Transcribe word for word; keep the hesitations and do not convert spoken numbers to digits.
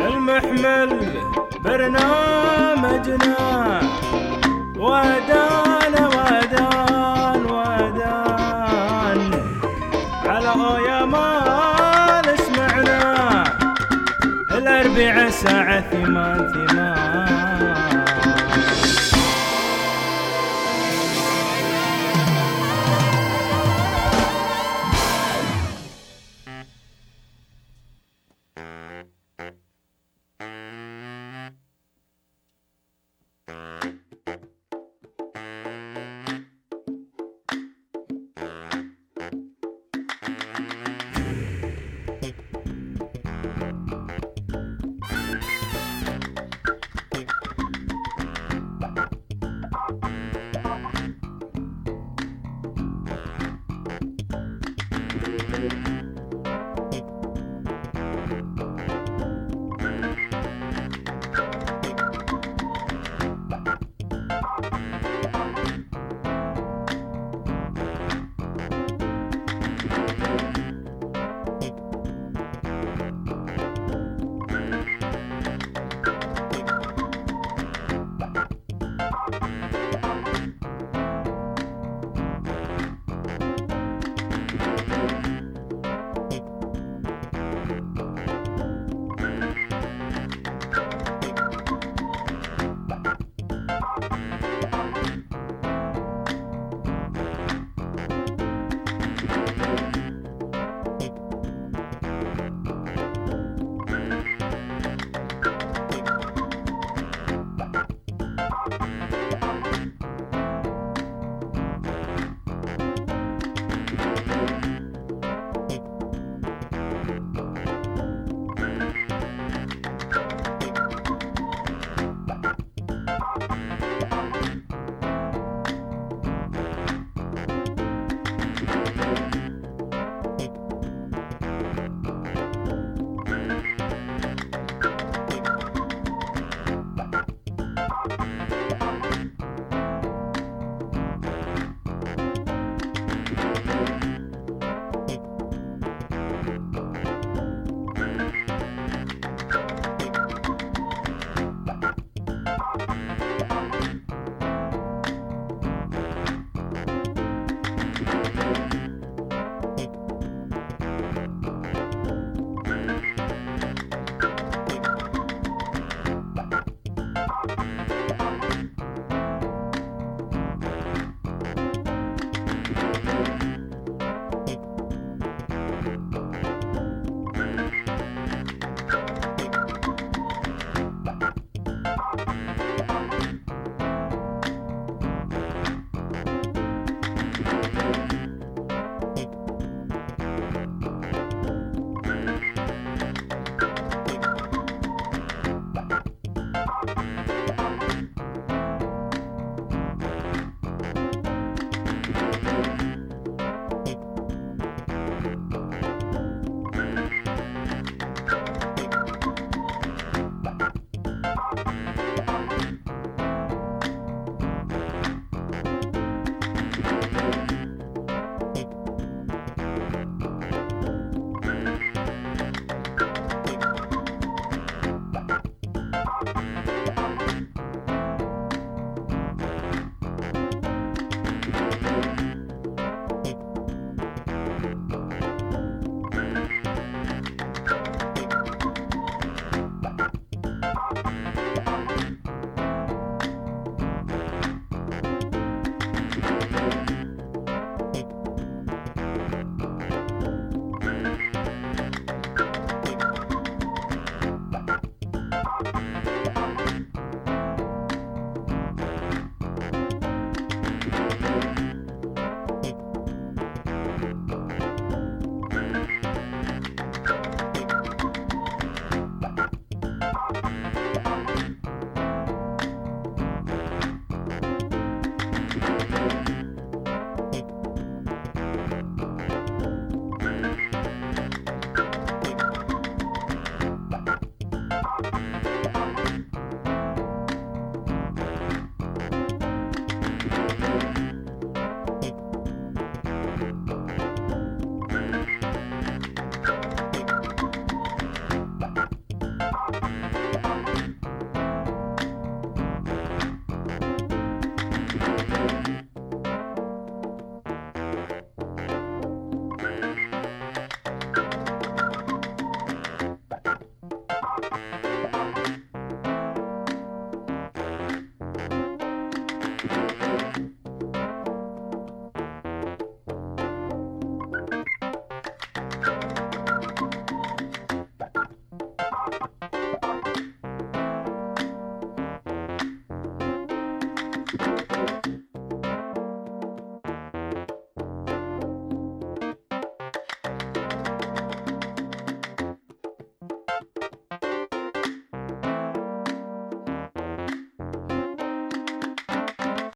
المحمل برنامجنا ودان ودان ودان على أويامال اسمعنا الأربعاء الساعة ثمان ثمان